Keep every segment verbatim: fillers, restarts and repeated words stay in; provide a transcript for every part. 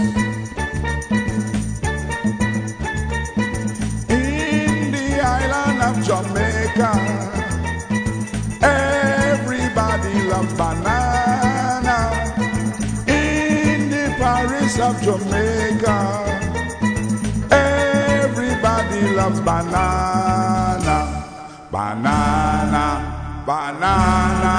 In the island of Jamaica, everybody loves banana. In the Paris of Jamaica, everybody loves banana. Banana, banana.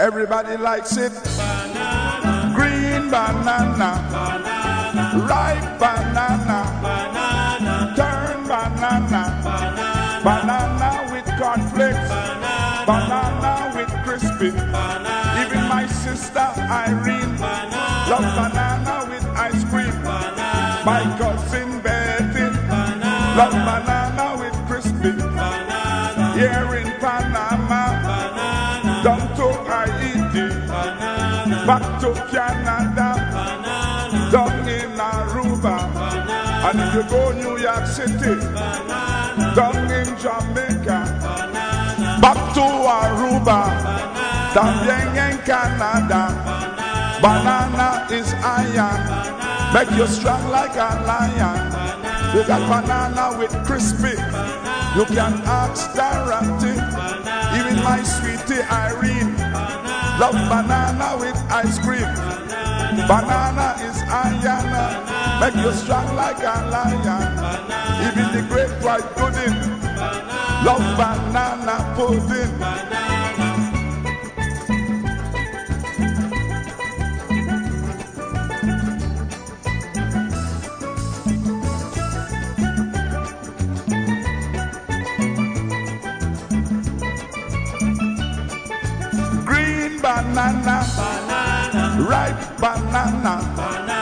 Everybody likes it. Banana. Green banana. Banana. Ripe banana. Banana. Turn banana. Banana. Banana with cornflakes. Banana. Banana with crispy. Banana. Even my sister Irene banana. Loves banana with ice cream. Banana. My cousin Betty banana. Loves banana with crispy. Banana. Here in Panama. Down to Haiti, banana. Back to Canada, banana. Down in Aruba, banana. And if you go New York City, banana. Down in Jamaica, banana. Back to Aruba, banana. También en Canada, banana, banana is iron, banana. Make you strong like a lion, banana. You got banana with crispy, banana. You can ask Dorothy, banana. Even my sweetie Irene banana. Love banana with ice cream. Banana, banana is iron. Make you strong like a lion. Banana. Even the great white pudding. Banana. Love banana pudding. Banana. Banana, banana, ripe banana, banana,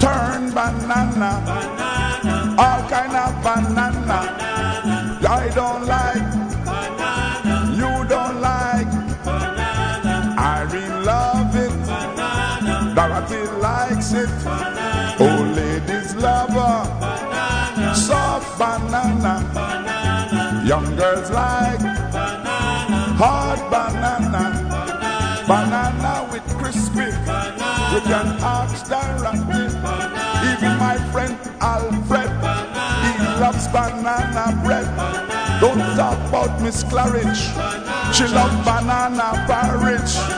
turn banana, banana, all kind of banana. banana. I don't like, banana. You don't like, banana. Irene loves it, banana. Dorothy likes it, banana. Old ladies love her, banana. Soft banana. banana, young girls like, banana. Hard banana. Banana with crispy, banana. You can ask directly. Even my friend Alfred, banana. He loves banana bread. Banana. Don't talk about Miss Claridge, banana. She loves banana porridge.